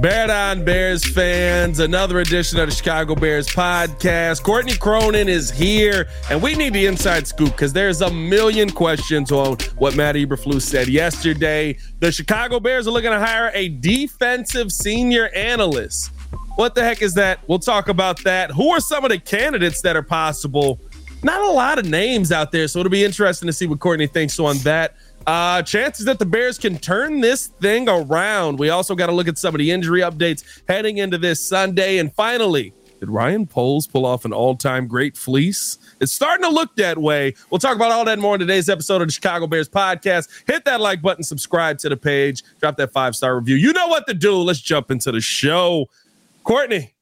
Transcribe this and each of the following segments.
Bear Down Bears fans, another edition of the Chicago Bears podcast. Courtney Cronin is here, and we need the inside scoop because there's a million questions on what Matt Eberflus said yesterday. The Chicago Bears are looking to hire a defensive senior analyst. What the heck is that? We'll talk about that. Who are some of the candidates that are possible? Not a lot of names out there, so it'll be interesting to see what Courtney thinks on that. Chances that the Bears can turn this thing around. We also got to look at some of the injury updates heading into this Sunday. And finally, did Ryan Poles pull off an all-time great fleece? It's starting to look that way. We'll talk about all that and more in today's episode of the Chicago Bears podcast. Hit that like button, subscribe to the page, drop that 5-star review. You know what to do. Let's jump into the show. Courtney,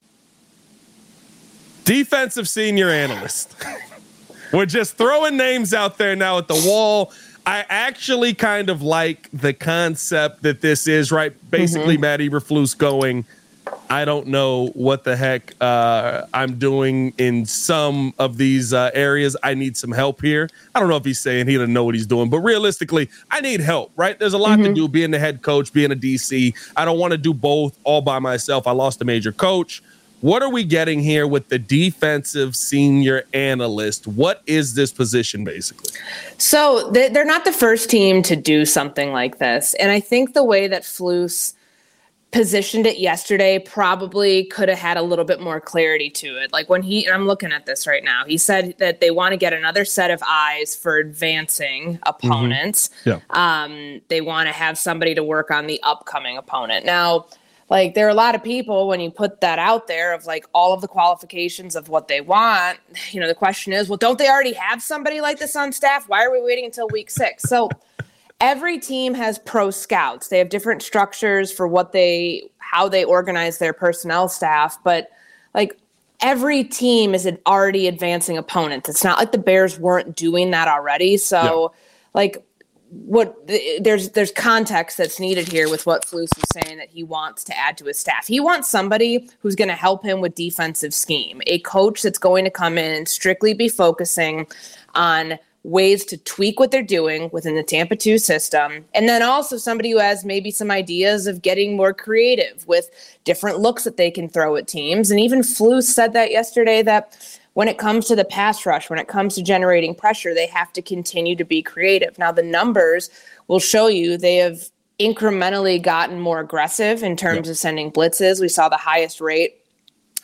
defensive senior analyst. We're just throwing names out there now at the wall. I actually kind of like the concept that this is, right? Basically, Matt Eberflus going, I don't know what the heck I'm doing in some of these areas. I need some help here. I don't know if he's saying he doesn't know what he's doing, but realistically, I need help, right? There's a lot to do, being the head coach, being a DC. I don't want to do both all by myself. I lost a major coach. What are we getting here with the defensive senior analyst? What is this position, basically? So they're not the first team to do something like this. And I think the way that Flus positioned it yesterday probably could have had a little bit more clarity to it. Like when and I'm looking at this right now, he said that they want to get another set of eyes for advancing opponents. They want to have somebody to work on the upcoming opponent. Now, like, there are a lot of people when you put that out there of like all of the qualifications of what they want, you know, the question is, well, don't they already have somebody like this on staff? Why are we waiting until week six? So every team has pro scouts. They have different structures for what how they organize their personnel staff. But like every team is already advancing opponents. It's not like the Bears weren't doing that already. So like, there's context that's needed here with what Flus was saying that he wants to add to his staff. He wants somebody who's going to help him with defensive scheme, a coach that's going to come in and strictly be focusing on ways to tweak what they're doing within the Tampa 2 system. And then also somebody who has maybe some ideas of getting more creative with different looks that they can throw at teams. And even Flus said that yesterday that when it comes to the pass rush, when it comes to generating pressure, they have to continue to be creative. Now, the numbers will show you they have incrementally gotten more aggressive in terms of sending blitzes. We saw the highest rate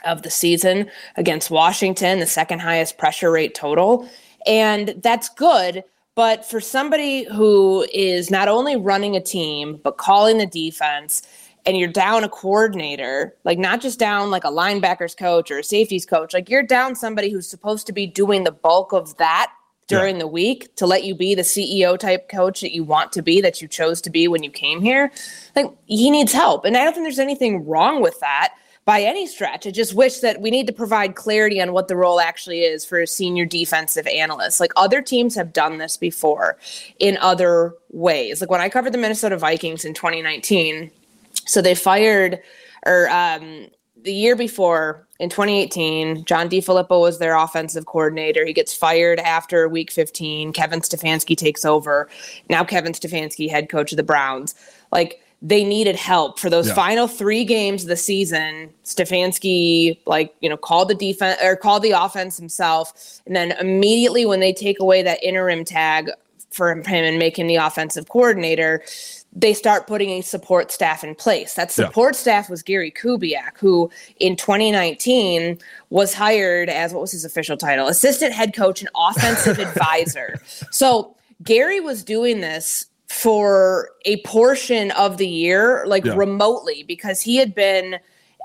of the season against Washington, the second highest pressure rate total. And that's good. But for somebody who is not only running a team, but calling the defense, and you're down a coordinator, like not just down like a linebacker's coach or a safeties coach, like you're down somebody who's supposed to be doing the bulk of that during the week to let you be the CEO type coach that you want to be, that you chose to be when you came here. Like he needs help. And I don't think there's anything wrong with that by any stretch. I just wish that we need to provide clarity on what the role actually is for a senior defensive analyst. Like other teams have done this before in other ways. Like when I covered the Minnesota Vikings in 2019, so they fired, the year before in 2018, John DeFilippo was their offensive coordinator. He gets fired after week 15. Kevin Stefanski takes over. Now Kevin Stefanski, head coach of the Browns. Like they needed help for those final three games of the season. Stefanski, like, you know, called the defense or called the offense himself. And then immediately when they take away that interim tag for him and make him the offensive coordinator, they start putting a support staff in place. That support staff was Gary Kubiak, who in 2019 was hired as, what was his official title? Assistant head coach and offensive advisor. So Gary was doing this for a portion of the year, like remotely, because he had been,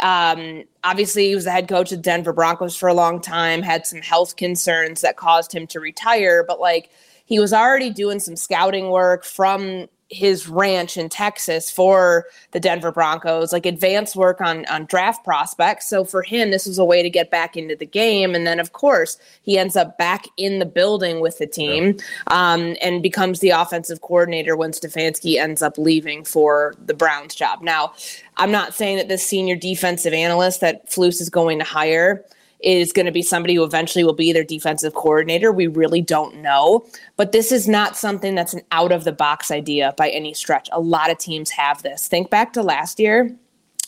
obviously he was the head coach of Denver Broncos for a long time, had some health concerns that caused him to retire. But like he was already doing some scouting work from his ranch in Texas for the Denver Broncos, like advanced work on draft prospects. So for him, this was a way to get back into the game. And then of course he ends up back in the building with the team and becomes the offensive coordinator when Stefanski ends up leaving for the Browns job. Now, I'm not saying that this senior defensive analyst that Flus is going to hire is going to be somebody who eventually will be their defensive coordinator. We really don't know. But this is not something that's an out-of-the-box idea by any stretch. A lot of teams have this. Think back to last year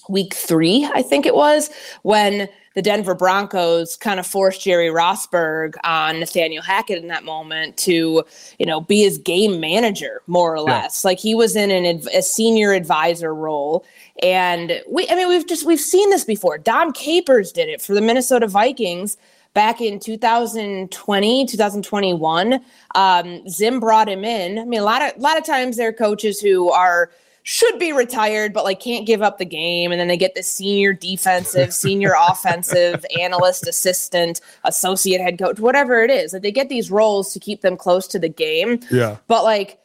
week three, I think it was, when the Denver Broncos kind of forced Jerry Rossberg on Nathaniel Hackett in that moment to, you know, be his game manager, more or less. Like, he was in a senior advisor role. And we've seen this before. Dom Capers did it for the Minnesota Vikings back in 2020, 2021. Zim brought him in. I mean, a lot of times there are coaches who should be retired, but like can't give up the game. And then they get the senior defensive, senior offensive analyst, assistant, associate head coach, whatever it is. Like, they get these roles to keep them close to the game. Yeah. But like,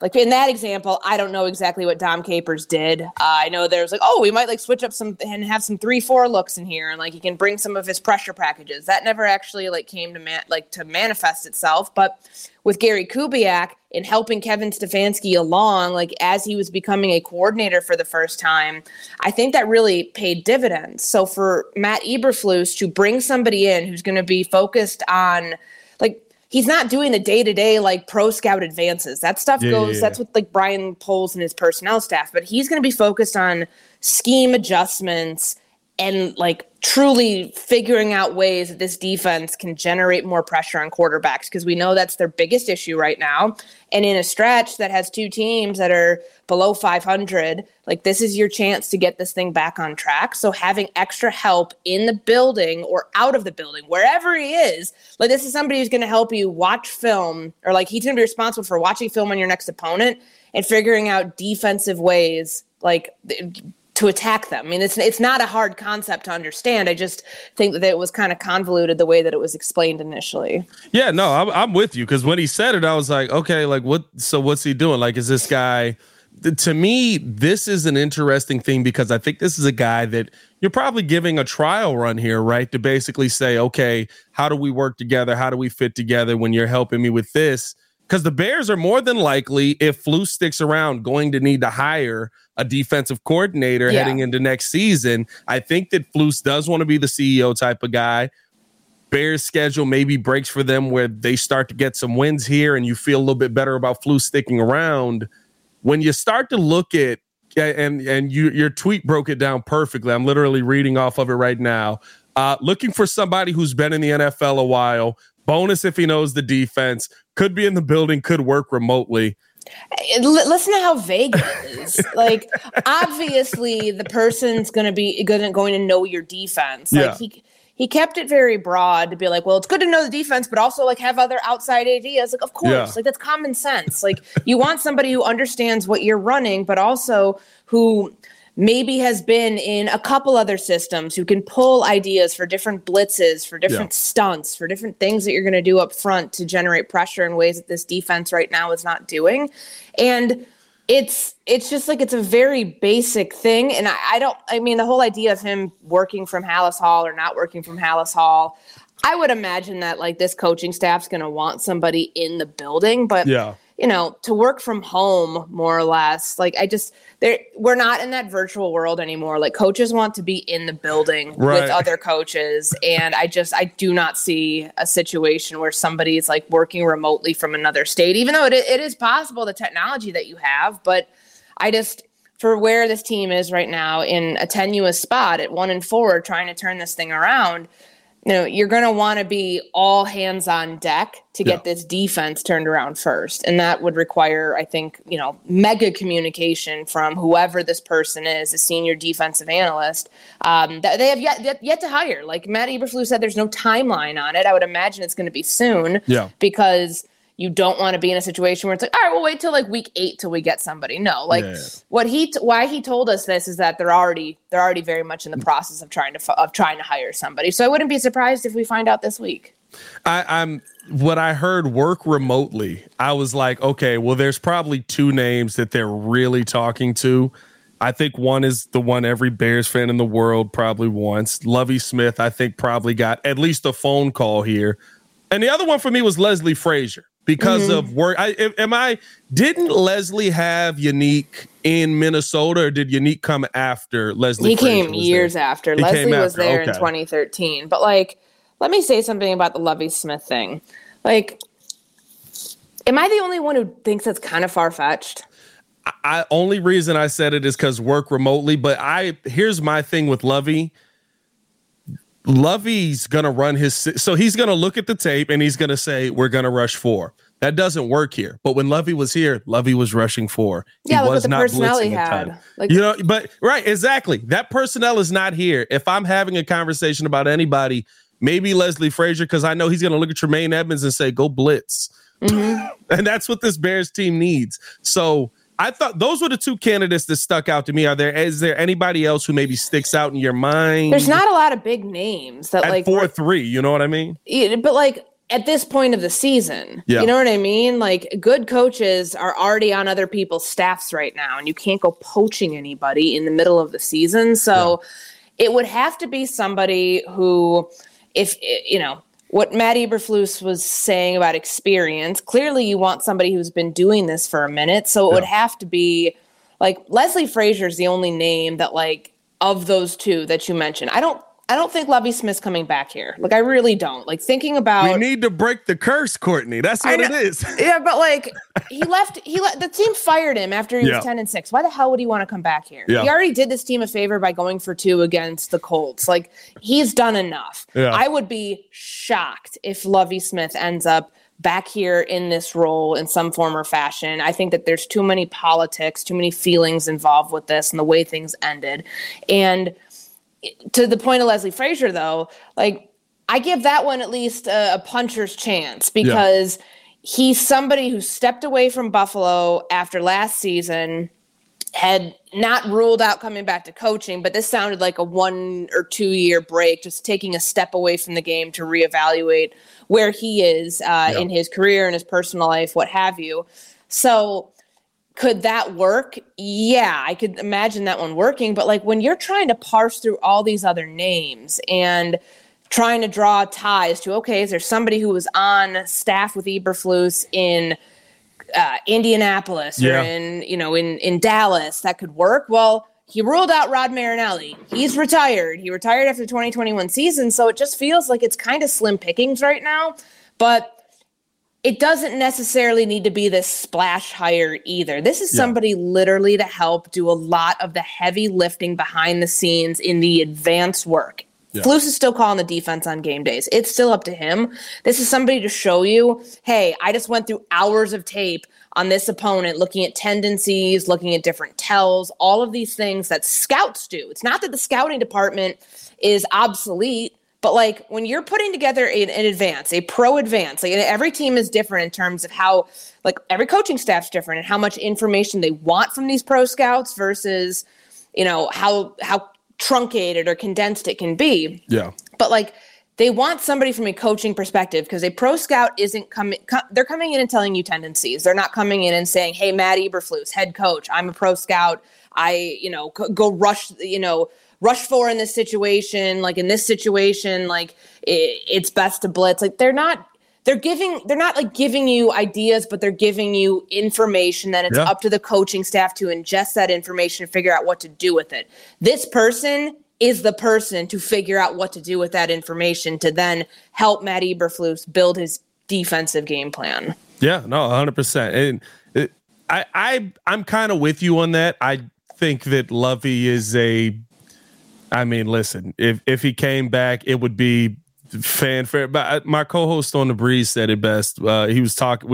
like in that example, I don't know exactly what Dom Capers did. I know there's like, oh, we might like switch up some and have some 3-4 looks in here. And like, he can bring some of his pressure packages that never actually like came to to manifest itself. But with Gary Kubiak and helping Kevin Stefanski along, like as he was becoming a coordinator for the first time, I think that really paid dividends. So for Matt Eberflus to bring somebody in who's going to be focused on, like, he's not doing the day-to-day, like, pro scout advances. That stuff goes, that's with, like, Ryan Poles and his personnel staff. But he's going to be focused on scheme adjustments and, like, truly figuring out ways that this defense can generate more pressure on quarterbacks, because we know that's their biggest issue right now. And in a stretch that has two teams that are below 500, like, this is your chance to get this thing back on track. So having extra help in the building or out of the building, wherever he is, like, this is somebody who's going to help you watch film, or like, he's going to be responsible for watching film on your next opponent and figuring out defensive ways, like, to attack them. I mean, it's not a hard concept to understand. I just think that it was kind of convoluted the way that it was explained initially. Yeah, no, I'm with you, because when he said it, I was like, okay, like what? So what's he doing? Like, is this guy? To me, this is an interesting thing, because I think this is a guy that you're probably giving a trial run here, right? To basically say, okay, how do we work together? How do we fit together when you're helping me with this? Because the Bears are more than likely, if Flus sticks around, going to need to hire a defensive coordinator heading into next season. I think that Flus does want to be the CEO type of guy. Bears' schedule maybe breaks for them where they start to get some wins here and you feel a little bit better about Flus sticking around. When you start to look at, and your tweet broke it down perfectly. I'm literally reading off of it right now. Looking for somebody who's been in the NFL a while. Bonus if he knows the defense. Could be in the building, could work remotely. Listen to how vague it is. Like, obviously, the person's going to know your defense. Like, he kept it very broad to be like, well, it's good to know the defense, but also, like, have other outside ideas. Like, of course. Yeah. Like, that's common sense. Like, you want somebody who understands what you're running, but also who maybe has been in a couple other systems, who can pull ideas for different blitzes, for different stunts, for different things that you're going to do up front to generate pressure in ways that this defense right now is not doing. And it's just like, it's a very basic thing. And I mean, the whole idea of him working from Hallis Hall or not working from Hallis Hall, I would imagine that like this coaching staff's going to want somebody in the building, but you know, to work from home more or less. Like, we're not in that virtual world anymore. Like, coaches want to be in the building with other coaches. And I do not see a situation where somebody's like working remotely from another state, even though it is possible, the technology that you have. But for where this team is right now, in a tenuous spot at 1-4, trying to turn this thing around, you know, you're going to want to be all hands on deck to get this defense turned around first. And that would require, I think, you know, mega communication from whoever this person is, a senior defensive analyst that they have yet to hire. Like Matt Eberflus said, there's no timeline on it. I would imagine it's going to be soon because you don't want to be in a situation where it's like, all right, we'll wait till like week 8 till we get somebody. No, like why he told us this is that they're already very much in the process of trying to hire somebody. So I wouldn't be surprised if we find out this week. What I heard, work remotely, I was like, okay, well, there's probably two names that they're really talking to. I think one is the one every Bears fan in the world probably wants. Lovie Smith, I think, probably got at least a phone call here. And the other one for me was Leslie Frazier. Because of work, didn't Leslie have Unique in Minnesota, or did Unique come after Leslie? He came years after. Leslie was there in 2013. But like, let me say something about the Lovie Smith thing. Like, am I the only one who thinks that's kind of far fetched? I only reason I said it is because work remotely, but here's my thing with Lovie. Lovie's going to run his, so he's going to look at the tape and he's going to say, we're going to rush 4. That doesn't work here. But when Lovie was here, Lovie was rushing 4. Yeah, he was not blitzing a ton. Like, you know, but right, exactly. That personnel is not here. If I'm having a conversation about anybody, maybe Leslie Frazier, because I know he's going to look at Tremaine Edmonds and say, go blitz. Mm-hmm. And that's what this Bears team needs. So I thought those were the two candidates that stuck out to me. Is there anybody else who maybe sticks out in your mind? There's not a lot of big names that at like 4-3, you know what I mean? But like at this point of the season, yeah. You know what I mean? Like good coaches are already on other people's staffs right now, and you can't go poaching anybody in the middle of the season. So It would have to be somebody who, if you know, what Matt Eberflus was saying about experience, clearly you want somebody who's been doing this for a minute. So it would have to be like Leslie Frazier is the only name that like of those two that you mentioned. I don't think Lovie Smith's coming back here. Like I really don't. Like thinking about, we need to break the curse, Courtney. That's what it is. Yeah, but like he left the team fired him after he was 10-6. Why the hell would he want to come back here? Yeah. He already did this team a favor by going for 2 against the Colts. Like he's done enough. Yeah. I would be shocked if Lovie Smith ends up back here in this role in some form or fashion. I think that there's too many politics, too many feelings involved with this and the way things ended. And to the point of Leslie Frazier, though, like I give that one at least a puncher's chance because he's somebody who stepped away from Buffalo after last season, had not ruled out coming back to coaching, but this sounded like a 1 or 2 year break, just taking a step away from the game to reevaluate where he is in his career, in his personal life, what have you. So could that work? Yeah, I could imagine that one working. But like when you're trying to parse through all these other names and trying to draw ties to, okay, is there somebody who was on staff with Eberflus in Indianapolis or in Dallas that could work? Well, he ruled out Rod Marinelli. He's retired. He retired after the 2021 season. So it just feels like it's kind of slim pickings right now. But it doesn't necessarily need to be this splash hire either. This is somebody literally to help do a lot of the heavy lifting behind the scenes in the advanced work. Yeah. Flus is still calling the defense on game days. It's still up to him. This is somebody to show you, hey, I just went through hours of tape on this opponent, looking at tendencies, looking at different tells, all of these things that scouts do. It's not that the scouting department is obsolete. But like when you're putting together an advance, a pro advance, like every team is different in terms of how, like every coaching staff's different and how much information they want from these pro scouts versus, you know, how truncated or condensed it can be. Yeah. But like they want somebody from a coaching perspective because a pro scout isn't they're coming in and telling you tendencies. They're not coming in and saying, hey, Matt Eberflus, head coach, I'm a pro scout. I, you know, go rush, you know, rush 4 in this situation, like in this situation, like it's best to blitz. Like they're not giving you ideas, but they're giving you information that it's up to the coaching staff to ingest that information and figure out what to do with it. This person is the person to figure out what to do with that information to then help Matt Eberflus build his defensive game plan. Yeah, no, 100%. And I'm kind of with you on that. I think that Lovie is listen, if he came back, it would be fanfare. But my co-host on The Breeze said it best. We were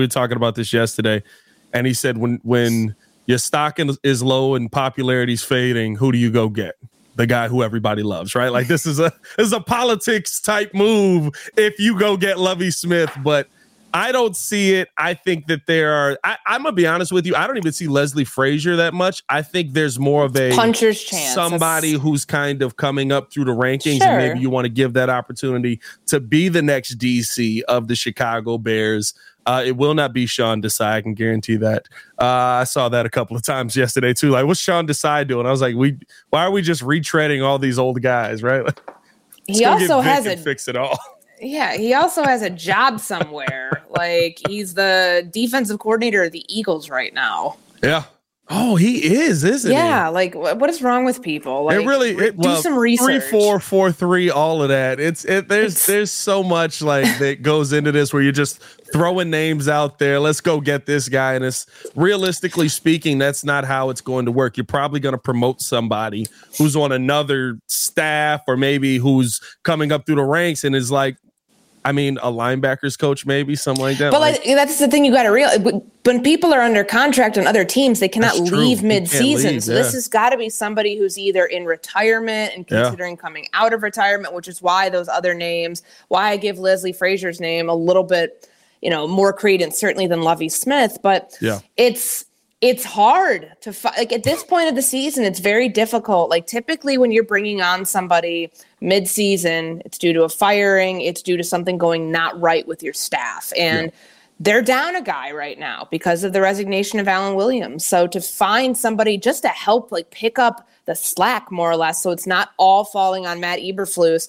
talking about this yesterday, and he said, when your stock is low and popularity's fading, who do you go get? The guy who everybody loves, right? Like this is a politics type move if you go get Lovie Smith, but I don't see it. I think that I'm going to be honest with you. I don't even see Leslie Frazier that much. I think there's more of a puncher's chance. Somebody who's kind of coming up through the rankings and maybe you want to give that opportunity to be the next DC of the Chicago Bears. It will not be Sean Desai. I can guarantee that. I saw that a couple of times yesterday too. Like, what's Sean Desai doing? I was like, why are we just retreading all these old guys, right? Like, he also has a fix it all. Yeah, he also has a job somewhere. Like, he's the defensive coordinator of the Eagles right now. Yeah, Oh, he isn't he? Yeah, like what is wrong with people? Like, it really do some research. 3-4-4-3, all of that. There's so much like that goes into this where you're just throwing names out there. Let's go get this guy, and it's realistically speaking, that's not how it's going to work. You're probably going to promote somebody who's on another staff or maybe who's coming up through the ranks and is like, I mean, a linebacker's coach, maybe something like that. But like that's the thing you got to realize. When people are under contract on other teams, they cannot leave mid-season. Leave, so this has got to be somebody who's either in retirement and considering coming out of retirement, which is why those other names, why I give Leslie Frazier's name a little bit, more credence certainly than Lovie Smith. But it's hard to like at this point of the season, it's very difficult. Like typically when you're bringing on somebody mid-season, it's due to a firing, it's due to something going not right with your staff. And they're down a guy right now because of the resignation of Alan Williams. So to find somebody just to help like pick up the slack more or less, so it's not all falling on Matt Eberflus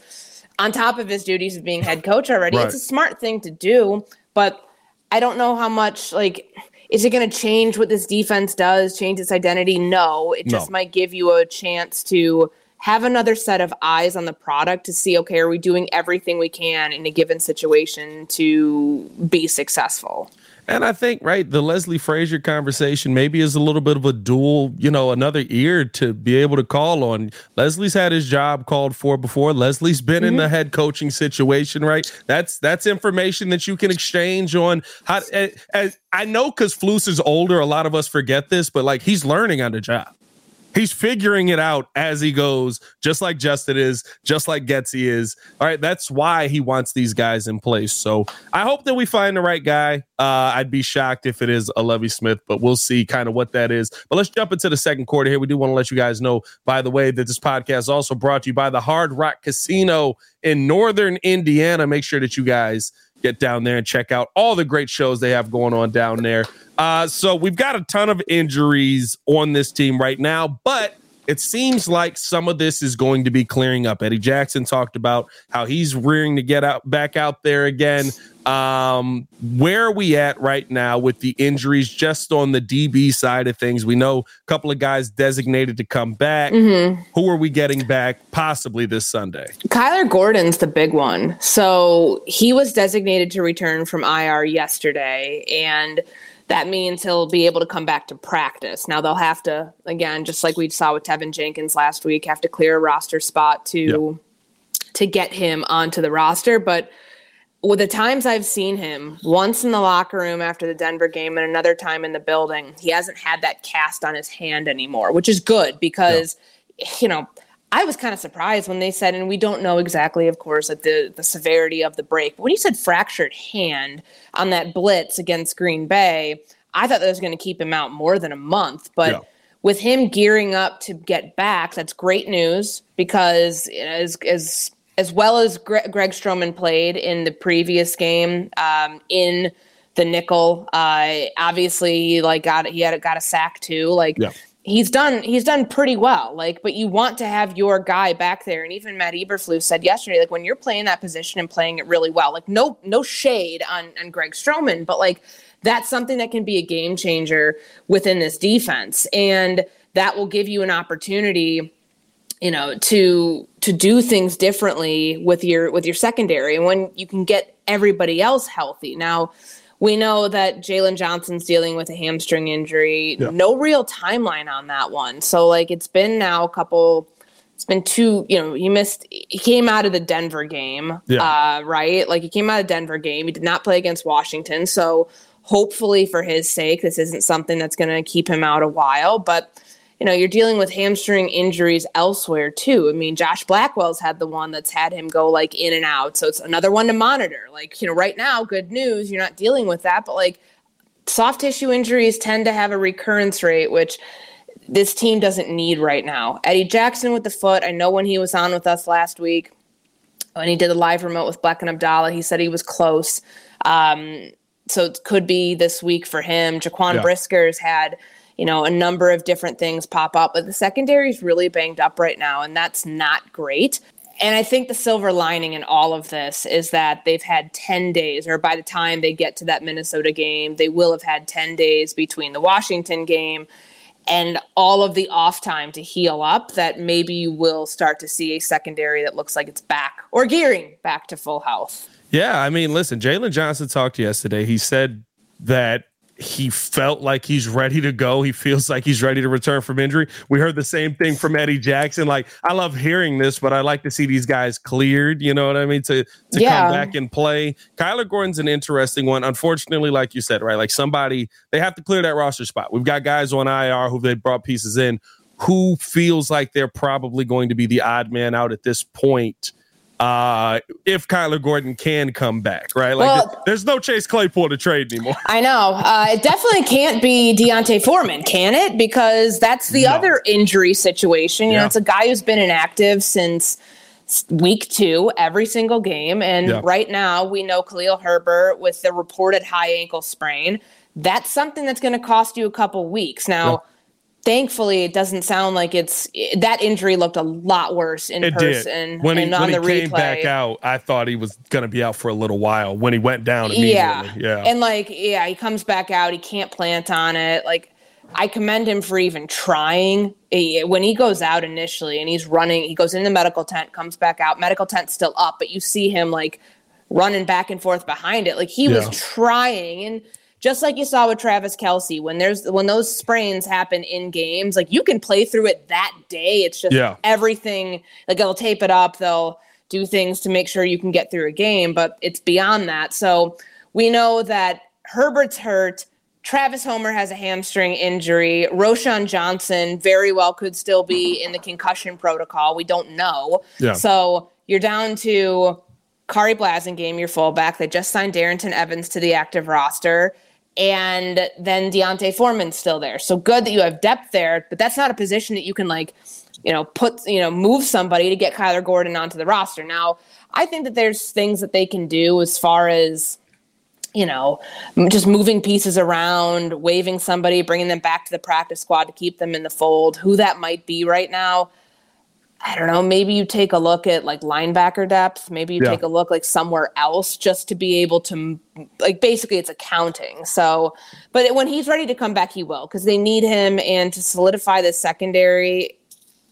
on top of his duties of being head coach already. Right. It's a smart thing to do, but I don't know how much like – is it going to change what this defense does, change its identity? No, it just might give you a chance to have another set of eyes on the product to see, okay, are we doing everything we can in a given situation to be successful? And I think, the Leslie Frazier conversation maybe is a little bit of a dual, another ear to be able to call on. Leslie's had his job called for before. Leslie's been in the head coaching situation, right? That's information that you can exchange on. How, as I know, because Flus is older, a lot of us forget this, but like he's learning on the job. He's figuring it out as he goes, just like Justin is, just like Getsy is. All right, that's why he wants these guys in place. So I hope that we find the right guy. I'd be shocked if it is a Lovie Smith, but we'll see kind of what that is. But let's jump into the second quarter here. We do want to let you guys know, by the way, that this podcast is also brought to you by the Hard Rock Casino in Northern Indiana. Make sure that you guys get down there and check out all the great shows they have going on down there. So we've got a ton of injuries on this team right now, but it seems like some of this is going to be clearing up. Eddie Jackson talked about how he's rearing to get out back out there again. Where are we at right now with the injuries just on the DB side of things? We know a couple of guys designated to come back. Who are we getting back possibly this Sunday? Kyler Gordon's the big one. So he was designated to return from IR yesterday, and that means he'll be able to come back to practice. Now they'll have to, again, just like we saw with Tevin Jenkins last week, have to clear a roster spot to get him onto the roster. But with the times I've seen him, once in the locker room after the Denver game and another time in the building, he hasn't had that cast on his hand anymore, which is good because, I was kind of surprised when they said, and we don't know exactly, of course, at the severity of the break. But when you said fractured hand on that blitz against Green Bay, I thought that was going to keep him out more than a month. But with him gearing up to get back, that's great news because as well as Greg Stroman played in the previous game in the nickel, obviously he got a sack too, He's done pretty well. But you want to have your guy back there. And even Matt Eberflus said yesterday, when you're playing that position and playing it really well, no shade on Greg Stroman, but that's something that can be a game changer within this defense. And that will give you an opportunity, to do things differently with your secondary and when you can get everybody else healthy. Now, we know that Jalen Johnson's dealing with a hamstring injury. Yeah. No real timeline on that one. So, it's been now it's been two, he came out of the Denver game, right? He came out of the Denver game. He did not play against Washington. So, hopefully for his sake, this isn't something that's going to keep him out a while. But, you're dealing with hamstring injuries elsewhere, too. I mean, Josh Blackwell's had the one that's had him go, in and out. So it's another one to monitor. Right now, good news, you're not dealing with that. But, soft tissue injuries tend to have a recurrence rate, which this team doesn't need right now. Eddie Jackson with the foot. I know when he was on with us last week, when he did the live remote with Black and Abdallah, he said he was close. So it could be this week for him. Jaquan Brisker's had a number of different things pop up, but the secondary is really banged up right now, and that's not great. And I think the silver lining in all of this is that they've had 10 days, or by the time they get to that Minnesota game, they will have had 10 days between the Washington game and all of the off time to heal up, that maybe you will start to see a secondary that looks like it's back or gearing back to full health. Yeah, I mean, listen, Jalen Johnson talked yesterday. He said that he felt like he's ready to go. He feels like he's ready to return from injury. We heard the same thing from Eddie Jackson. Like, I love hearing this, but I like to see these guys cleared, you know what I mean, to come back and play. Kyler Gordon's an interesting one. Unfortunately, like you said, right, like somebody, they have to clear that roster spot. We've got guys on IR who they brought pieces in who feels like they're probably going to be the odd man out at this point. If Kyler Gordon can come back, right? Like, well, there's no Chase Claypool to trade anymore. I know. It definitely can't be Deontay Foreman, can it? Because that's the other injury situation. You know, it's a guy who's been inactive since week two, every single game. And right now we know Khalil Herbert with the reported high ankle sprain. That's something that's going to cost you a couple weeks. Now, thankfully, it doesn't sound like it's that injury looked a lot worse in person. Did. When he came back out, I thought he was going to be out for a little while when he went down immediately. Yeah. And he comes back out. He can't plant on it. Like, I commend him for even trying. When he goes out initially and he's running, he goes in the medical tent, comes back out. Medical tent's still up, but you see him like running back and forth behind it. Like, he was trying. And just like you saw with Travis Kelce, when those sprains happen in games, like, you can play through it that day. It's just everything. Like, they'll tape it up, they'll do things to make sure you can get through a game, but it's beyond that. So we know that Herbert's hurt. Travis Homer has a hamstring injury. Roshan Johnson very well could still be in the concussion protocol. We don't know. Yeah. So you're down to Kari Blasingame, your fullback. They just signed Darrington Evans to the active roster. And then Deontay Foreman's still there. So good that you have depth there, but that's not a position that you can move somebody to get Kyler Gordon onto the roster. Now, I think that there's things that they can do as far as, just moving pieces around, waiving somebody, bringing them back to the practice squad to keep them in the fold. Who that might be right now, I don't know. Maybe you take a look at linebacker depth. Maybe you take a look somewhere else just to be able to basically it's accounting. So, but when he's ready to come back, he will, because they need him. And to solidify the secondary,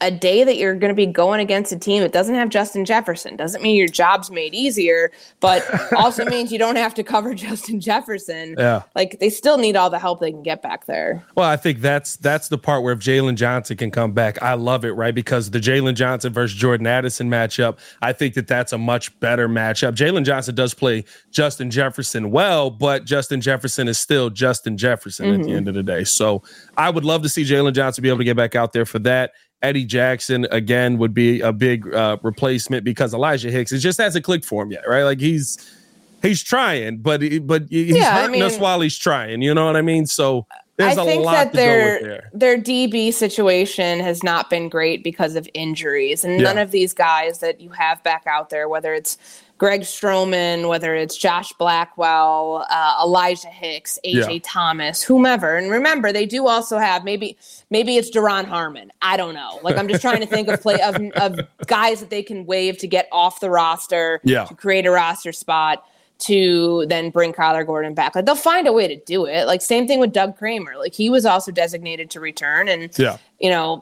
a day that you're going to be going against a team that doesn't have Justin Jefferson doesn't mean your job's made easier, but also means you don't have to cover Justin Jefferson. Yeah. They still need all the help they can get back there. Well, I think that's the part where if Jalen Johnson can come back, I love it, right? Because the Jalen Johnson versus Jordan Addison matchup, I think that's a much better matchup. Jalen Johnson does play Justin Jefferson well, but Justin Jefferson is still Justin Jefferson at the end of the day. So I would love to see Jalen Johnson be able to get back out there for that. Eddie Jackson, again, would be a big replacement because Elijah Hicks, it just hasn't clicked for him yet, right? Like, he's trying, but he's hurting us while he's trying. You know what I mean? So there's a lot to go with there. Their DB situation has not been great because of injuries. And none of these guys that you have back out there, whether it's Greg Stroman, whether it's Josh Blackwell, Elijah Hicks, A.J. Thomas, whomever. And remember, they do also have maybe it's Daron Harmon. I don't know. Like, I'm just trying to think of of guys that they can waive to get off the roster, to create a roster spot, to then bring Kyler Gordon back. Like, they'll find a way to do it. Like, same thing with Doug Kramer. Like, he was also designated to return, and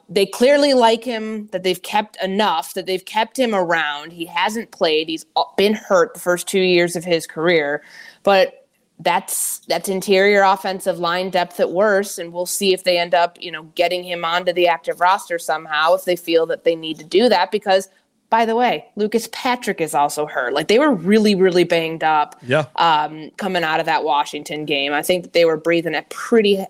they clearly like him, that they've kept enough, that they've kept him around. He hasn't played. He's been hurt the first 2 years of his career, but that's interior offensive line depth at worst, and we'll see if they end up, getting him onto the active roster somehow if they feel that they need to do that, because by the way, Lucas Patrick is also hurt. Like, they were really, really banged up coming out of that Washington game. I think that they were breathing a pretty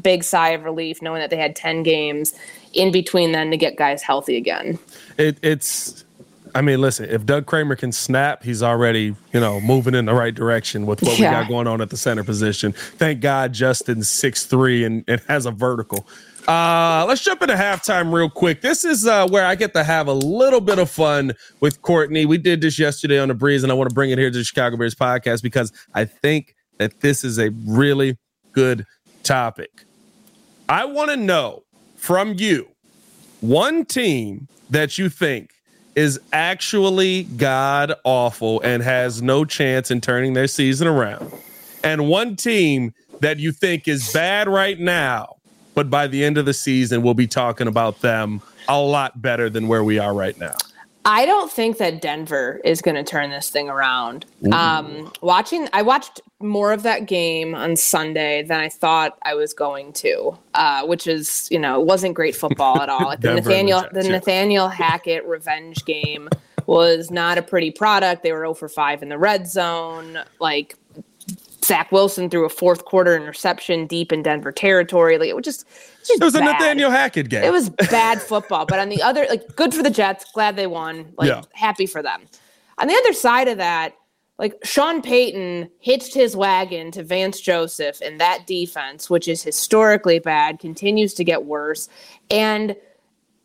big sigh of relief knowing that they had 10 games in between then to get guys healthy again. Listen, if Doug Kramer can snap, he's already, moving in the right direction with what we got going on at the center position. Thank God Justin's 6'3" and has a vertical. Let's jump into halftime real quick. This is where I get to have a little bit of fun with Courtney. We did this yesterday on The Breeze, and I want to bring it here to the Chicago Bears podcast because I think that this is a really good topic. I want to know from you one team that you think is actually god awful and has no chance in turning their season around, and one team that you think is bad right now but by the end of the season, we'll be talking about them a lot better than where we are right now. I don't think that Denver is going to turn this thing around. I watched more of that game on Sunday than I thought I was going to, which is, you know, it wasn't great football at all. Like Nathaniel Hackett revenge game was not a pretty product. They were 0-for-5 in the red zone. Like, Zach Wilson threw a fourth quarter interception deep in Denver territory. Like, it was just bad. A Nathaniel Hackett game. It was bad football. But on the other, like, good for the Jets. Glad they won. Like, happy for them. On the other side of that, like, Sean Payton hitched his wagon to Vance Joseph, and that defense, which is historically bad, continues to get worse. And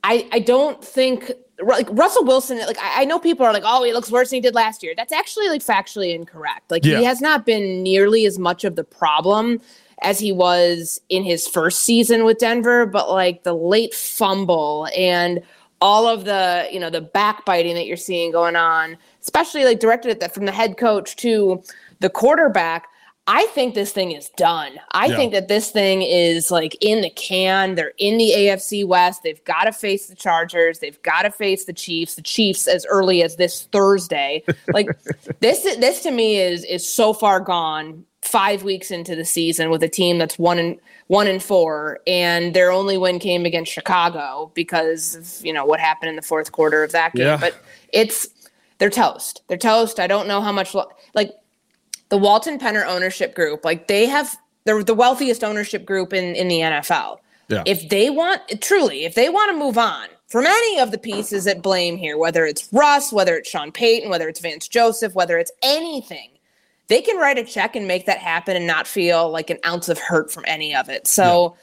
I don't think, like, Russell Wilson, like, I know people are like, oh, he looks worse than he did last year. That's actually, like, factually incorrect. Like, he has not been nearly as much of the problem as he was in his first season with Denver, but, like, the late fumble and all of the, you know, the backbiting that you're seeing going on, especially, like, directed at that from the head coach to the quarterback, I think this thing is done. I think that this thing is, like, in the can. They're in the AFC West. They've got to face the Chargers. They've got to face the Chiefs. The Chiefs as early as this Thursday. Like, this to me is so far gone 5 weeks into the season with a team that's 1-4, and their only win came against Chicago because of, you know, what happened in the fourth quarter of that game. Yeah. But they're toast. They're toast. I don't know how much the Walton Penner ownership group, like, they're the wealthiest ownership group in the NFL. Yeah. If they want to move on from any of the pieces at blame here, whether it's Russ, whether it's Sean Payton, whether it's Vance Joseph, whether it's anything, they can write a check and make that happen and not feel like an ounce of hurt from any of it. So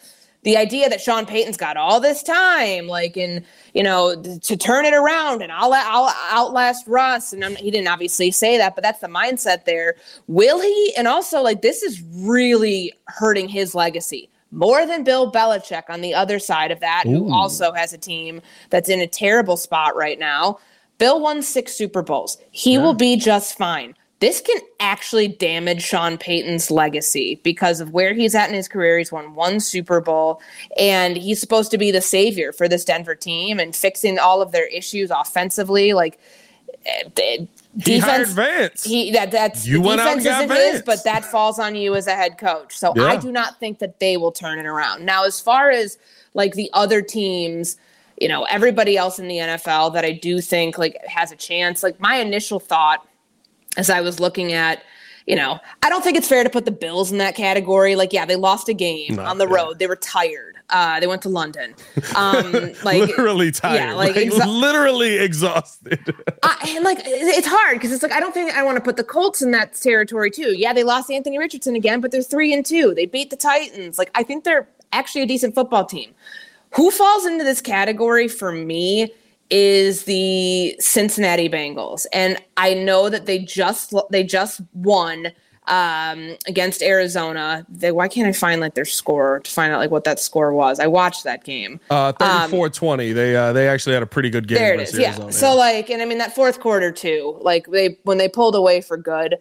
the idea that Sean Payton's got all this time, like, in, you know, to turn it around and I'll outlast Russ. And he didn't obviously say that, but that's the mindset there. Will he? And also, like, this is really hurting his legacy more than Bill Belichick on the other side of that, who also has a team that's in a terrible spot right now. Bill won 6 Super Bowls. He will be just fine. This can actually damage Sean Payton's legacy because of where he's at in his career. He's won 1 Super Bowl, and he's supposed to be the savior for this Denver team and fixing all of their issues offensively. Like, defense, but that falls on you as a head coach. So I do not think that they will turn it around. Now, as far as, like, the other teams, you know, everybody else in the NFL that I do think, like, has a chance. Like, my initial thought, as I was looking at, you know, I don't think it's fair to put the Bills in that category. Like, they lost a game on the road. They were tired. They went to London. Like, literally tired. Yeah, like literally exhausted. And, like, it's hard because it's like, I don't think I want to put the Colts in that territory too. Yeah, they lost Anthony Richardson again, but they're 3-2. They beat the Titans. Like, I think they're actually a decent football team. Who falls into this category for me is the Cincinnati Bengals. And I know that they just won against Arizona. Why can't I find, like, their score to find out, like, what that score was? I watched that game. 34-20. They actually had a pretty good game. There it is. Arizona. Yeah. So, like, and I mean that fourth quarter too, like, when they pulled away for good,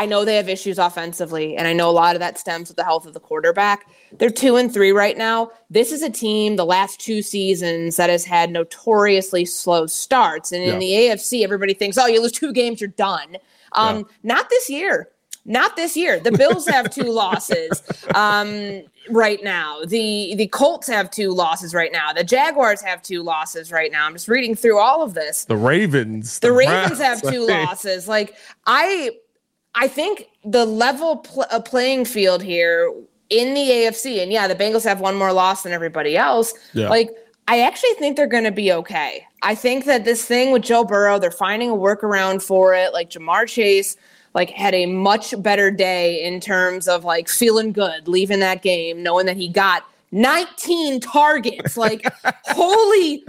I know they have issues offensively, and I know a lot of that stems with the health of the quarterback. They're 2-3 right now. This is a team the last 2 seasons that has had notoriously slow starts. And in the AFC, everybody thinks, oh, you lose 2 games, you're done. Not this year. Not this year. The Bills have 2 losses right now. The Colts have 2 losses right now. The Jaguars have 2 losses right now. I'm just reading through all of this. The Ravens have 2 losses. Like, I think the level playing field here in the AFC, and the Bengals have 1 more loss than everybody else. Yeah. Like, I actually think they're going to be okay. I think that this thing with Joe Burrow, they're finding a workaround for it. Like, Jamar Chase, like, had a much better day in terms of, like, feeling good leaving that game, knowing that he got 19 targets. Like, holy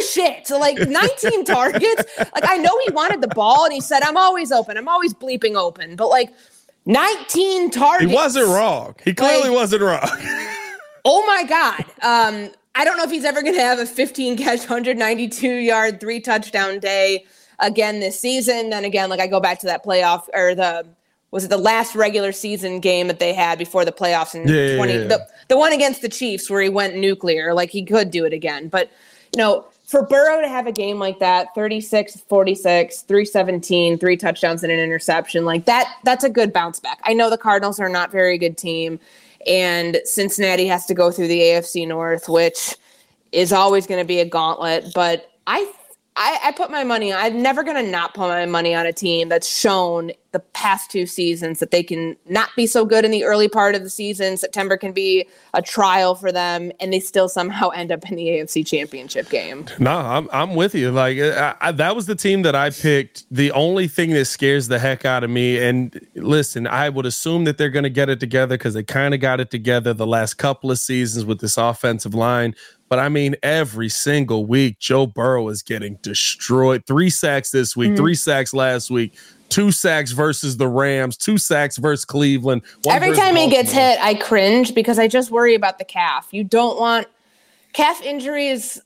shit. So, like, 19 targets. Like, I know he wanted the ball and he said, I'm always open. I'm always bleeping open. But, like, 19 targets. He wasn't wrong. He clearly wasn't wrong. Oh, my God. I don't know if he's ever going to have a 15-catch, 192-yard, 3-touchdown day again this season. Then again, like, I go back to that playoff or the was it the last regular season game that they had before the playoffs in 20? Yeah. The one against the Chiefs where he went nuclear, like he could do it again. But, you know, for Burrow to have a game like that, 36, 46, 317, 3 touchdowns and an interception, like that's a good bounce back. I know the Cardinals are not a very good team, and Cincinnati has to go through the AFC North, which is always going to be a gauntlet. But I put my money on, I'm never going to not put my money on a team that's shown the past 2 seasons that they can not be so good in the early part of the season. September can be a trial for them, and they still somehow end up in the AFC Championship game. No, I'm with you. Like that was the team that I picked. The only thing that scares the heck out of me, and listen, I would assume that they're going to get it together because they kind of got it together the last couple of seasons with this offensive line. But, I mean, every single week, Joe Burrow is getting destroyed. 3 sacks this week, 3 sacks last week, 2 sacks versus the Rams, 2 sacks versus Cleveland. Every time he gets hit, I cringe because I just worry about the calf. You don't want calf injuries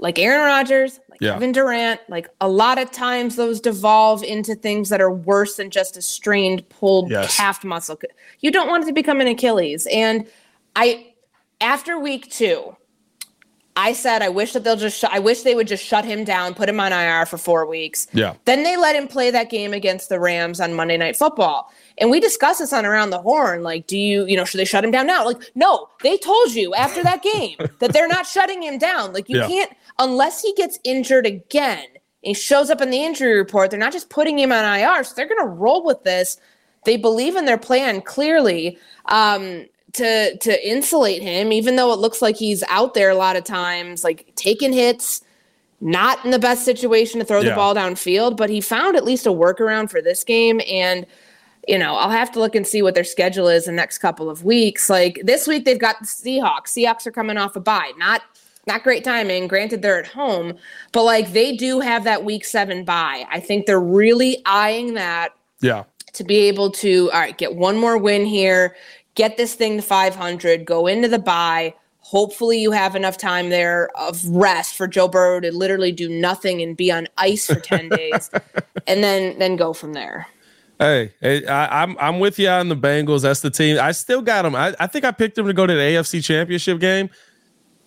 like Aaron Rodgers, like Kevin Durant. Like a lot of times those devolve into things that are worse than just a strained, pulled calf muscle. You don't want it to become an Achilles. And after week 2, I said, I wish they would just shut him down, put him on IR for 4 weeks. Yeah. Then they let him play that game against the Rams on Monday Night Football. And we discussed this on Around the Horn. Like, should they shut him down now? Like, no, they told you after that game that they're not shutting him down. Like, you can't, unless he gets injured again and he shows up in the injury report, they're not just putting him on IR. So they're going to roll with this. They believe in their plan clearly. To insulate him, even though it looks like he's out there a lot of times, like taking hits, not in the best situation to throw the ball downfield, but he found at least a workaround for this game. And, you know, I'll have to look and see what their schedule is the next couple of weeks. Like this week, they've got the Seahawks. Seahawks are coming off a bye. Not great timing. Granted, they're at home, but like they do have that week 7 bye. I think they're really eyeing that to be able to, all right, get one more win here. Get this thing to 500, go into the bye. Hopefully you have enough time there of rest for Joe Burrow to literally do nothing and be on ice for 10 days and then go from there. Hey, I'm with you on the Bengals. That's the team. I still got them. I think I picked them to go to the AFC Championship game.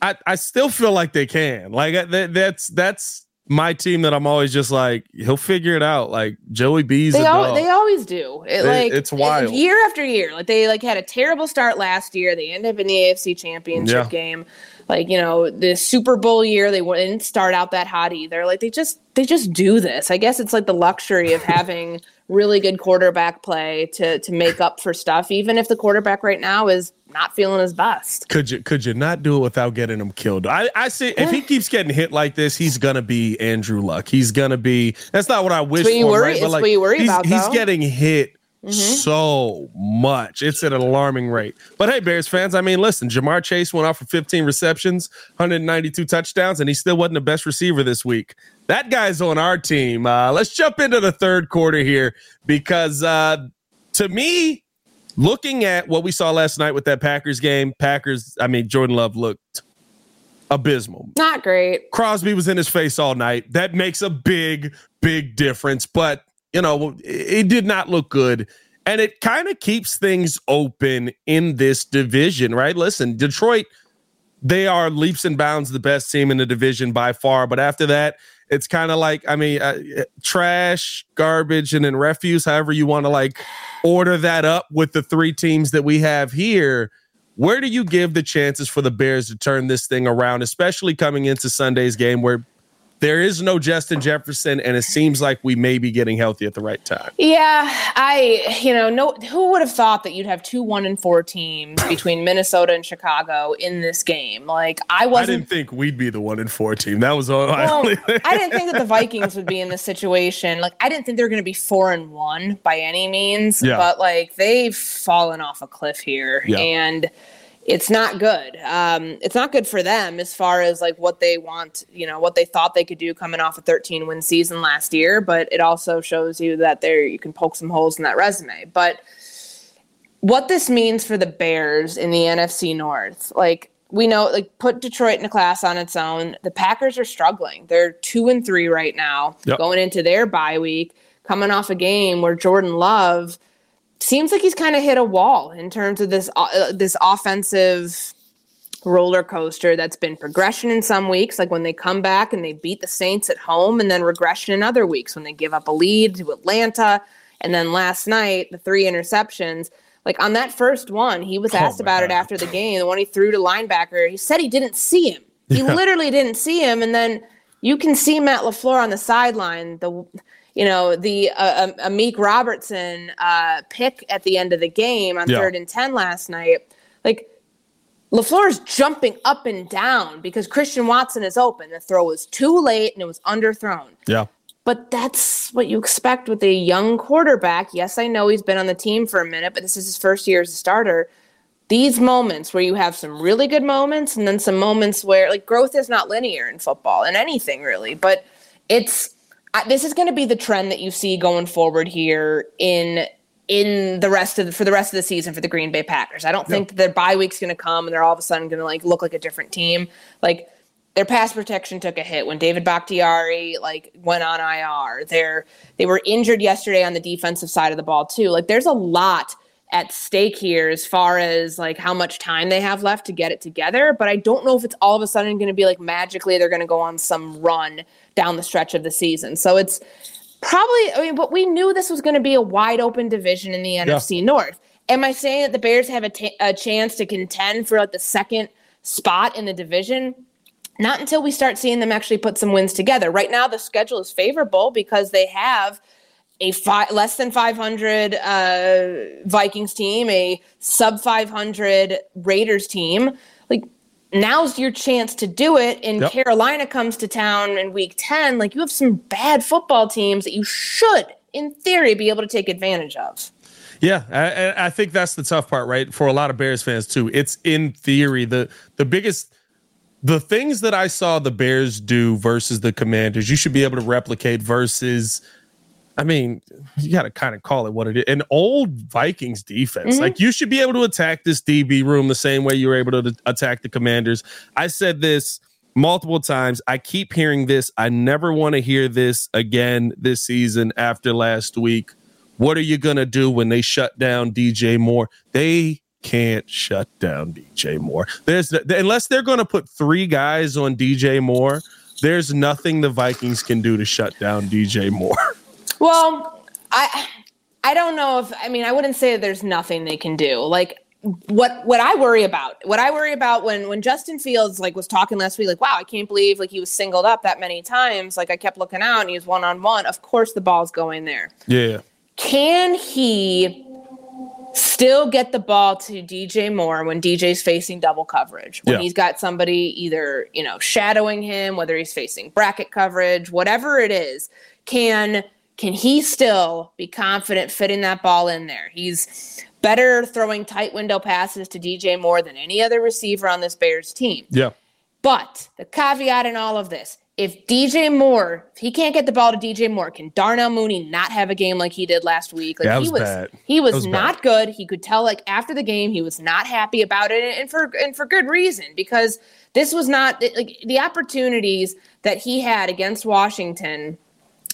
I still feel like they can. Like that's my team that I'm always just like, he'll figure it out. Like Joey B's they always do. It's wild. Year after year. Like they had a terrible start last year. They end up in the AFC Championship game. Like, you know, the Super Bowl year, they didn't start out that hot either. Like they just do this. I guess it's like the luxury of having really good quarterback play to make up for stuff, even if the quarterback right now is not feeling his best. Could you not do it without getting him killed? I see if he keeps getting hit like this, he's gonna be Andrew Luck. He's gonna be. That's not what I wish for. Right? But like, what you worry about. He's getting hit so much. It's at an alarming rate. But hey, Bears fans, I mean, listen, Jamar Chase went off for 15 receptions, 192 touchdowns, and he still wasn't the best receiver this week. That guy's on our team. Let's jump into the third quarter here because to me, looking at what we saw last night with that Packers game, Jordan Love looked abysmal. Not great. Crosby was in his face all night. That makes a big, big difference. But, you know, it did not look good. And it kind of keeps things open in this division, right? Listen, Detroit, they are leaps and bounds the best team in the division by far. But after that, it's kind of like, I mean, trash, garbage, and then refuse, however you want to like order that up with the 3 teams that we have here. Where do you give the chances for the Bears to turn this thing around, especially coming into Sunday's game where there is no Justin Jefferson, and it seems like we may be getting healthy at the right time? Yeah, who would have thought that you'd have 2 1-4 teams between Minnesota and Chicago in this game? Like I didn't think we'd be the 1-4 team. That was all. I didn't think that the Vikings would be in this situation. Like I didn't think they were going to be 4-1 by any means. Yeah. But like they've fallen off a cliff here, and it's not good. It's not good for them as far as like what they want, you know, what they thought they could do coming off a 13-win season last year. But it also shows you that you can poke some holes in that resume. But what this means for the Bears in the NFC North, like we know, like put Detroit in a class on its own. The Packers are struggling. They're 2-3 right now, going into their bye week, coming off a game where Jordan Love seems like he's kind of hit a wall in terms of this offensive roller coaster that's been progression in some weeks, like when they come back and they beat the Saints at home, and then regression in other weeks when they give up a lead to Atlanta. And then last night, the 3 interceptions. Like on that first one, he was asked about it after the game. The one he threw to linebacker, he said he didn't see him. He literally didn't see him. And then you can see Matt LaFleur on the sideline. The Amik Robertson pick at the end of the game on 3rd and 10 last night. Like LaFleur is jumping up and down because Christian Watson is open. The throw was too late and it was underthrown. Yeah. But that's what you expect with a young quarterback. Yes, I know he's been on the team for a minute, but this is his first year as a starter. These moments where you have some really good moments and then some moments where, like, growth is not linear in football and anything really, but this is going to be the trend that you see going forward here in the rest of for the rest of the season for the Green Bay Packers. I don't think that their bye week's going to come and they're all of a sudden going to like look like a different team. Like, their pass protection took a hit when David Bakhtiari went on IR. They were injured yesterday on the defensive side of the ball too. Like, there's a lot at stake here as far as like how much time they have left to get it together. But I don't know if it's all of a sudden going to be like magically they're going to go on some run down the stretch of the season. So it's probably, but we knew this was going to be a wide open division in the NFC North. Am I saying that the Bears have a chance to contend for like the second spot in the division? Not until we start seeing them actually put some wins together. Right now, the schedule is favorable because they have a less than 500 Vikings team, a sub 500 Raiders team. Like, now's your chance to do it. And Carolina comes to town in week 10. Like, you have some bad football teams that you should, in theory, be able to take advantage of. Yeah, I think that's the tough part, right? For a lot of Bears fans, too. It's in theory. The biggest... The things that I saw the Bears do versus the Commanders, you should be able to replicate versus, I mean, you got to kind of call it what it is, an old Vikings defense. Like, you should be able to attack this DB room the same way you were able to attack the Commanders. I said this multiple times. I keep hearing this. I never want to hear this again this season after last week. What are you going to do when they shut down DJ Moore? They can't shut down DJ Moore. Unless they're going to put 3 guys on DJ Moore, there's nothing the Vikings can do to shut down DJ Moore. Well, I don't know if, I mean, I wouldn't say there's nothing they can do. Like, what I worry about when Justin Fields was talking last week, wow, I can't believe he was singled up that many times. I kept looking out and he was one-on-one. Of course the ball's going there. Yeah. Can he still get the ball to DJ Moore when DJ's facing double coverage, when he's got somebody either, shadowing him, whether he's facing bracket coverage, whatever it is? Can he still be confident fitting that ball in there? He's better throwing tight window passes to DJ Moore than any other receiver on this Bears team. Yeah. But the caveat in all of this, if he can't get the ball to DJ Moore, can Darnell Mooney not have a game like he did last week? Like, he was not bad. Good. He could tell after the game he was not happy about it, and for good reason, because this was not the opportunities that he had against Washington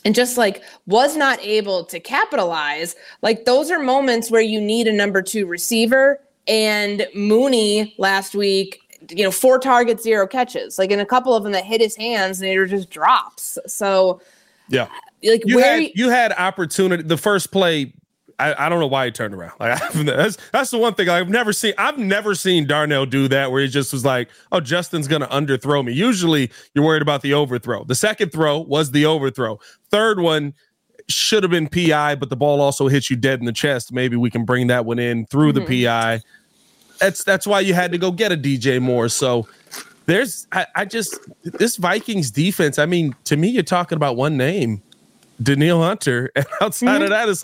and just was not able to capitalize. Those are moments where you need a number 2 receiver, and Mooney last week, 4 targets, 0 catches. In a couple of them that hit his hands, and they were just drops. So, yeah, you had opportunity. The first play, I don't know why he turned around. That's the one thing I've never seen Darnell do that, where he just was like, "Oh, Justin's gonna underthrow me." Usually, you're worried about the overthrow. The second throw was the overthrow. Third one should have been PI, but the ball also hits you dead in the chest. Maybe we can bring that one in through the PI. That's why you had to go get a DJ Moore. So this Vikings defense, I mean, to me, you're talking about one name, Danielle Hunter. And outside of that, it's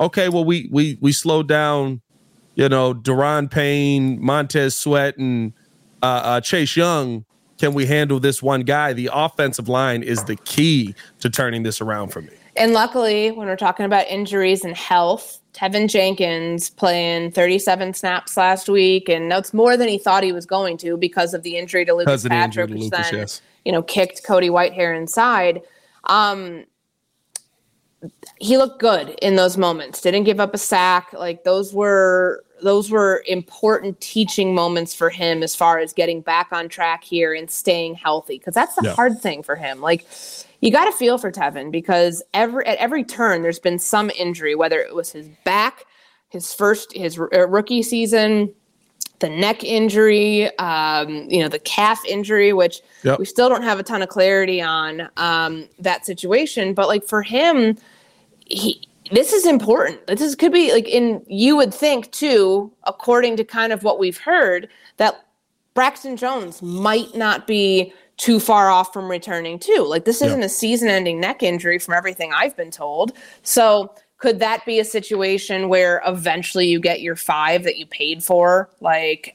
okay, well, we slowed down, Daron Payne, Montez Sweat, and Chase Young. Can we handle this one guy? The offensive line is the key to turning this around for me. And luckily, when we're talking about injuries and health, Tevin Jenkins playing 37 snaps last week, and that's more than he thought he was going to because of the injury to Lucas Patrick, which kicked Cody Whitehair inside. he looked good in those moments. Didn't give up a sack. Like those were important teaching moments for him as far as getting back on track here and staying healthy. Cause that's the hard thing for him. Like, you got to feel for Tevin because at every turn there's been some injury, whether it was his back, his rookie season, the neck injury, the calf injury, which we still don't have a ton of clarity on that situation. But like for him, this is important. This could be like you would think too, according to kind of what we've heard, that Braxton Jones might not be too far off from returning too. Like this isn't a season-ending neck injury from everything I've been told. So could that be a situation where eventually you get your 5 that you paid for, like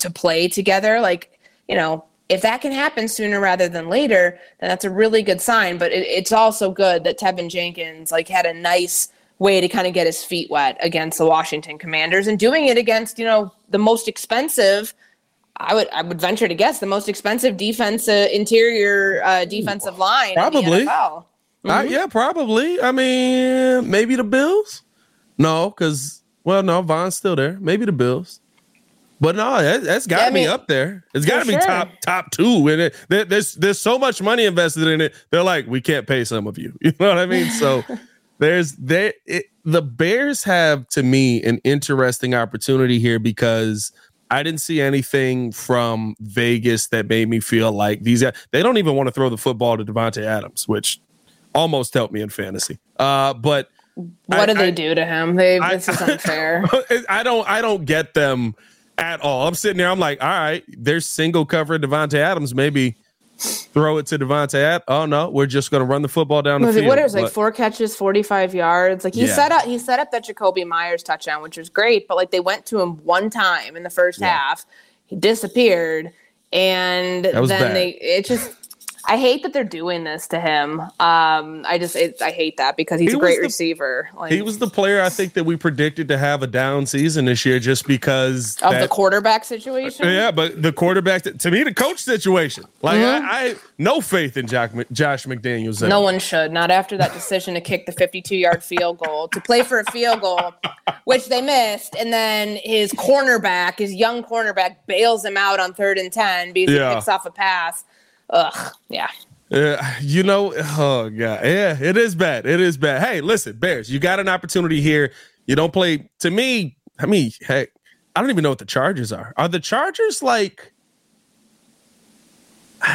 to play together? Like, if that can happen sooner rather than later, then that's a really good sign. But it's also good that Tevin Jenkins like had a nice way to kind of get his feet wet against the Washington Commanders and doing it against, the most expensive I would venture to guess the most expensive defensive line probably in the NFL. Mm-hmm. Probably. I mean, maybe the Bills. No, because Vaughn's still there. Maybe the Bills, but no, that's got to be up there. It's got to be top two. And there's so much money invested in it. They're like, we can't pay some of you. You know what I mean? So the Bears have to me an interesting opportunity here because I didn't see anything from Vegas that made me feel like these guys, they don't even want to throw the football to Davante Adams, which almost helped me in fantasy. But what do they do to him? This is unfair. I don't get them at all. I'm sitting there. I'm like, all right, they're single cover Davante Adams. Maybe throw it to Davante Adams. Oh no, we're just going to run the football down the field. What is like 4 catches, 45 yards? Like he set up that Jacoby Myers touchdown, which was great. But like they went to him one time in the first half, he disappeared, and then bad. I hate that they're doing this to him. I hate that because he's a great receiver. Like, he was the player I think that we predicted to have a down season this year just because of the quarterback situation. Yeah, but the quarterback, to me, the coach situation. Like, mm-hmm. I no faith in Josh McDaniels. No one should. Not after that decision to kick the 52-yard field goal, to play for a field goal, which they missed, and then his young cornerback, bails him out on 3rd and 10 because he picks off a pass. Ugh, yeah. Oh, God. Yeah, it is bad. It is bad. Hey, listen, Bears, you got an opportunity here. You don't play. To me, heck, I don't even know what the Chargers are. Are the Chargers like...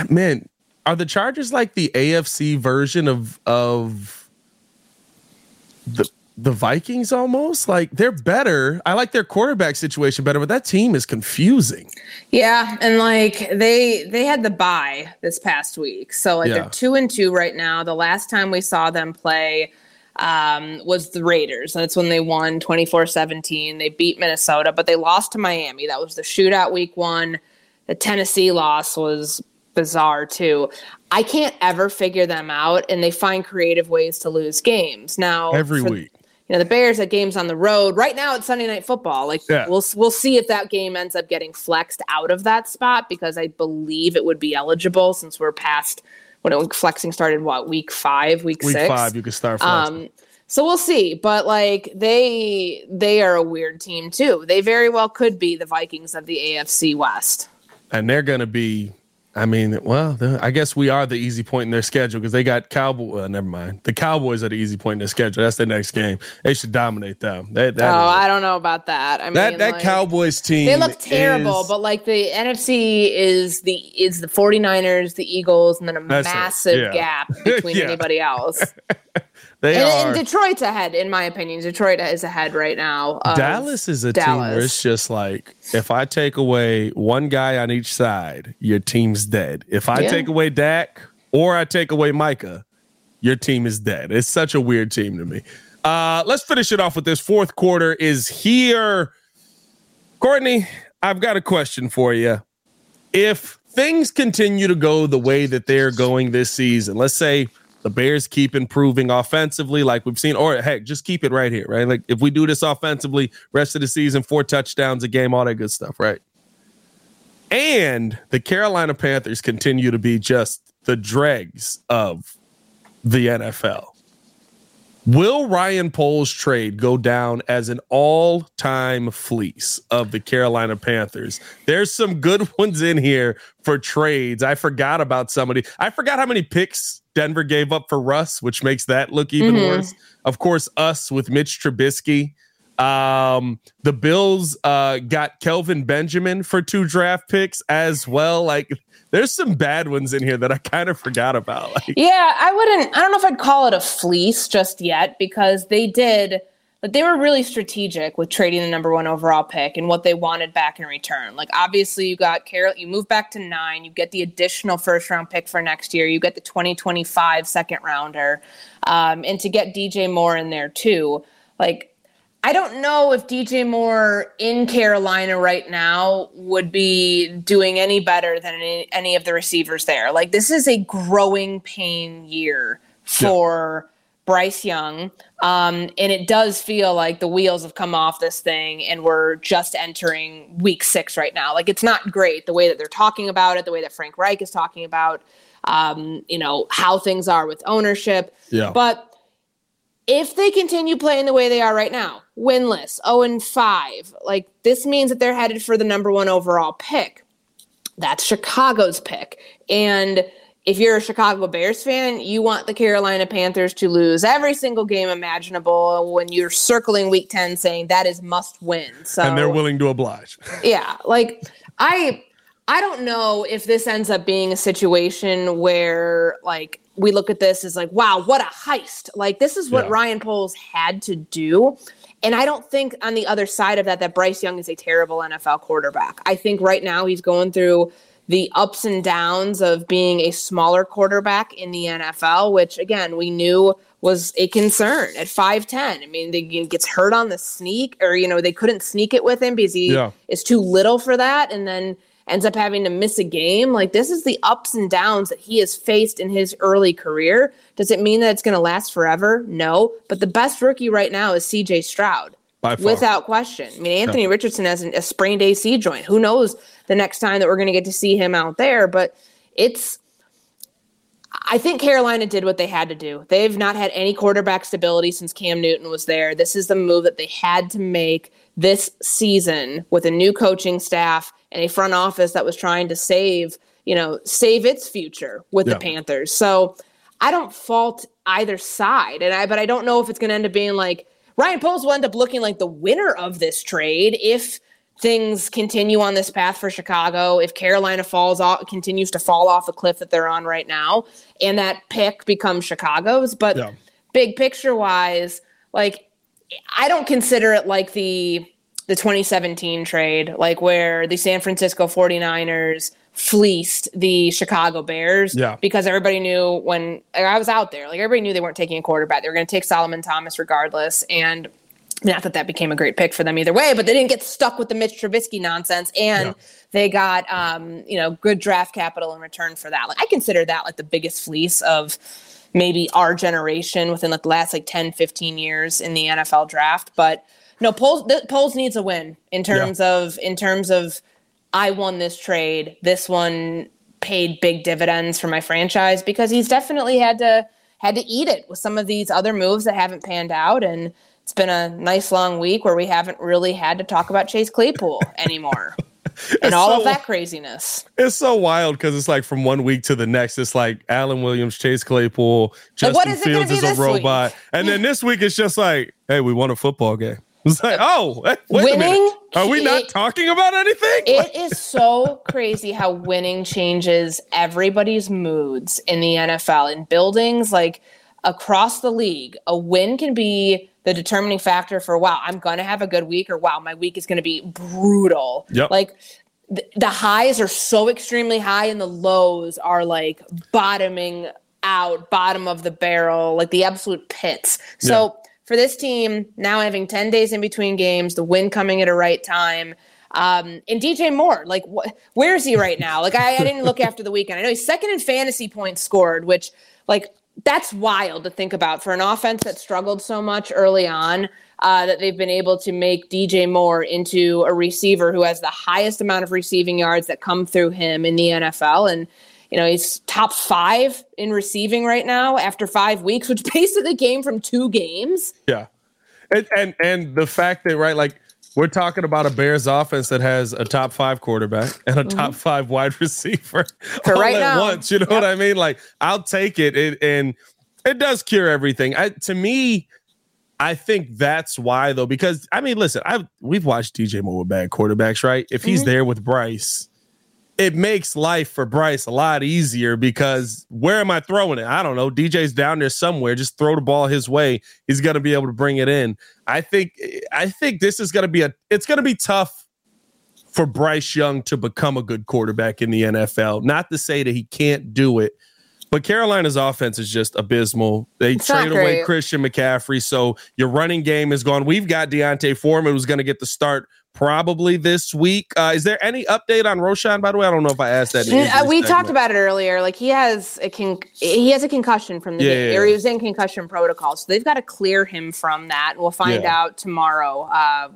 Man, are the Chargers like the AFC version of the Vikings almost? Like, they're better. I like their quarterback situation better, but that team is confusing. Yeah, and like they had the bye this past week. So like they're 2-2 right now. The last time we saw them play was the Raiders. That's when they won 24-17. They beat Minnesota, but they lost to Miami. That was the shootout week one. The Tennessee loss was bizarre too. I can't ever figure them out, and they find creative ways to lose games. Now every week. The Bears had games on the road. Right now it's Sunday Night Football. Like we'll see if that game ends up getting flexed out of that spot because I believe it would be eligible since we're past when flexing started. What, week 6? Week 5, you could start flexing. So we'll see. But like they are a weird team too. They very well could be the Vikings of the AFC West. And they're gonna be. I mean, well, I guess we are the easy point in their schedule because they got never mind. The Cowboys are the easy point in their schedule. That's their next game. They should dominate them. I don't know about that. I mean, that Cowboys team. They look terrible, but like the NFC is the 49ers, the Eagles, and then a massive gap between anybody else. And Detroit's ahead, in my opinion. Detroit is ahead right now. Dallas is a team where it's just like, if I take away one guy on each side, your team's dead. If I take away Dak or I take away Micah, your team is dead. It's such a weird team to me. Let's finish it off with this. 4th quarter is here. Courtney, I've got a question for you. If things continue to go the way that they're going this season, let's say the Bears keep improving offensively like we've seen, or heck, just keep it right here, right? Like if we do this offensively, rest of the season, 4 touchdowns a game, all that good stuff, right? And the Carolina Panthers continue to be just the dregs of the NFL. Will Ryan Poles' trade go down as an all-time fleece of the Carolina Panthers? There's some good ones in here for trades. I forgot about somebody. I forgot how many picks Denver gave up for Russ, which makes that look even worse. Of course, us with Mitch Trubisky. The Bills got Kelvin Benjamin for 2 draft picks as well. Like, there's some bad ones in here that I kind of forgot about. Like, yeah, I don't know if I'd call it a fleece just yet, because they were really strategic with trading the number 1 overall pick and what they wanted back in return. Like, obviously you move back to 9, you get the additional 1st round pick for next year. You get the 2025 2nd rounder, and to get DJ Moore in there too. Like, I don't know if DJ Moore in Carolina right now would be doing any better than any of the receivers there. Like, this is a growing pain year for Bryce Young. And it does feel like the wheels have come off this thing and we're just entering week 6 right now. Like, it's not great the way that they're talking about it, the way that Frank Reich is talking about, how things are with ownership. Yeah. But if they continue playing the way they are right now, winless, 0-5, like, this means that they're headed for the number 1 overall pick. That's Chicago's pick. And if you're a Chicago Bears fan, you want the Carolina Panthers to lose every single game imaginable when you're circling week 10 saying that is must win. So, and they're willing to oblige. Yeah. Like, I don't know if this ends up being a situation where, like, we look at this as like, wow, what a heist. Like, this is what Ryan Poles had to do. And I don't think on the other side of that Bryce Young is a terrible NFL quarterback. I think right now he's going through the ups and downs of being a smaller quarterback in the NFL, which, again, we knew was a concern at 5'10". I mean, he gets hurt on the sneak, or, they couldn't sneak it with him because he is too little for that. And then ends up having to miss a game. Like, this is the ups and downs that he has faced in his early career. Does it mean that it's going to last forever? No. But the best rookie right now is C.J. Stroud, by far, without question. I mean, Anthony Richardson has a sprained AC joint. Who knows the next time that we're going to get to see him out there? But I think Carolina did what they had to do. They've not had any quarterback stability since Cam Newton was there. This is the move that they had to make this season with a new coaching staff and a front office that was trying to save its future with the Panthers. So I don't fault either side. But I don't know if it's going to end up being like Ryan Poles will end up looking like the winner of this trade if things continue on this path for Chicago, if Carolina continues to fall off the cliff that they're on right now, and that pick becomes Chicago's. But big picture-wise, like, I don't consider it like the 2017 trade, like where the San Francisco 49ers fleeced the Chicago Bears because everybody knew when I was out there, like, everybody knew they weren't taking a quarterback. They were going to take Solomon Thomas regardless, and not that became a great pick for them either way, but they didn't get stuck with the Mitch Trubisky nonsense, and they got good draft capital in return for that. Like, I consider that like the biggest fleece of maybe our generation within like the last 10-15 years in the NFL draft. But no, Poles needs a win in terms of I won this trade. This one paid big dividends for my franchise, because he's definitely had to eat it with some of these other moves that haven't panned out. And it's been a nice long week where we haven't really had to talk about Chase Claypool anymore and all of that craziness. It's so wild, because it's like from one week to the next, it's like Allen Williams, Chase Claypool, Justin Fields is a robot. Week? And then this week it's just like, hey, we won a football game. It's like, oh, wait a minute. Are we not talking about anything? It is so crazy how winning changes everybody's moods in the NFL. In buildings, like across the league, a win can be the determining factor for, wow, I'm going to have a good week, or wow, my week is going to be brutal. Yep. Like the highs are so extremely high and the lows are like bottoming out, bottom of the barrel, like the absolute pits. So for this team, now having 10 days in between games, the win coming at a right time. And DJ Moore, like, where is he right now? Like, I didn't look after the weekend. I know he's 2nd in fantasy points scored, which, like, that's wild to think about for an offense that struggled so much early on, that they've been able to make DJ Moore into a receiver who has the highest amount of receiving yards that come through him in the NFL. And You know, he's top 5 in receiving right now after 5 weeks, which basically came from 2 games. Yeah. And the fact that, right, like, we're talking about a Bears offense that has a top 5 quarterback and a top 5 wide receiver all right at now. Once. You know what I mean? Like, I'll take it. And it does cure everything. To me, I think that's why, though, because, I mean, listen, we've watched DJ Moore with bad quarterbacks, right? If he's there with Bryce, it makes life for Bryce a lot easier because where am I throwing it? I don't know. DJ's down there somewhere. Just throw the ball his way. He's going to be able to bring it in. I think this is going to be it's going to be tough for Bryce Young to become a good quarterback in the NFL. Not to say that he can't do it, but Carolina's offense is just abysmal. They trade away Christian McCaffrey. So your running game is gone. We've got Deontay Foreman who's going to get the start probably this week. Is there any update on Roshan, by the way? I don't know if I asked that. We talked about it earlier. Like, he has a concussion from the game, or he was in concussion protocol. So they've got to clear him from that. We'll find out tomorrow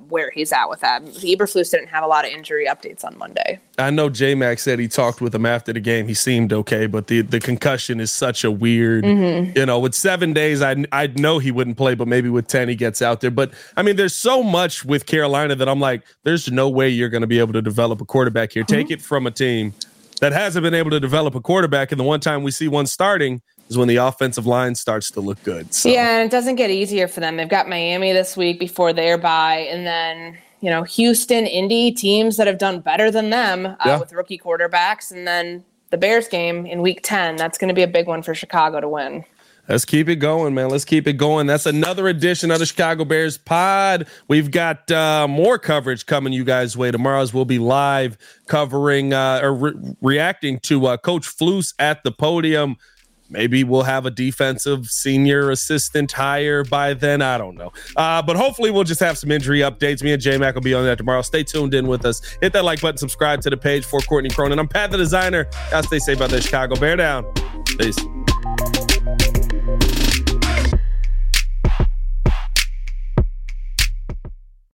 where he's at with that. Eberflus didn't have a lot of injury updates on Monday. I know J-Mac said he talked with him after the game. He seemed okay, but the concussion is such a weird, you know, with 7 days, I'd know he wouldn't play, but maybe with 10, he gets out there. But I mean, there's so much with Carolina that I'm like, there's no way you're going to be able to develop a quarterback here. Take it from a team that hasn't been able to develop a quarterback. And the one time we see one starting is when the offensive line starts to look good. So. Yeah, and it doesn't get easier for them. They've got Miami this week before their bye. And then, you know, Houston, Indy, teams that have done better than them with rookie quarterbacks. And then the Bears game in week 10. That's going to be a big one for Chicago to win. Let's keep it going, man. Let's keep it going. That's another edition of the Chicago Bears pod. We've got more coverage coming you guys' way. Tomorrow's we'll be live covering or reacting to Coach Flus at the podium. Maybe we'll have a defensive senior assistant hire by then. I don't know. But hopefully we'll just have some injury updates. Me and J-Mac will be on that tomorrow. Stay tuned in with us. Hit that like button. Subscribe to the page for Courtney Cronin. I'm Pat the Designer. Y'all stay safe out there, Chicago. Bear down. Peace.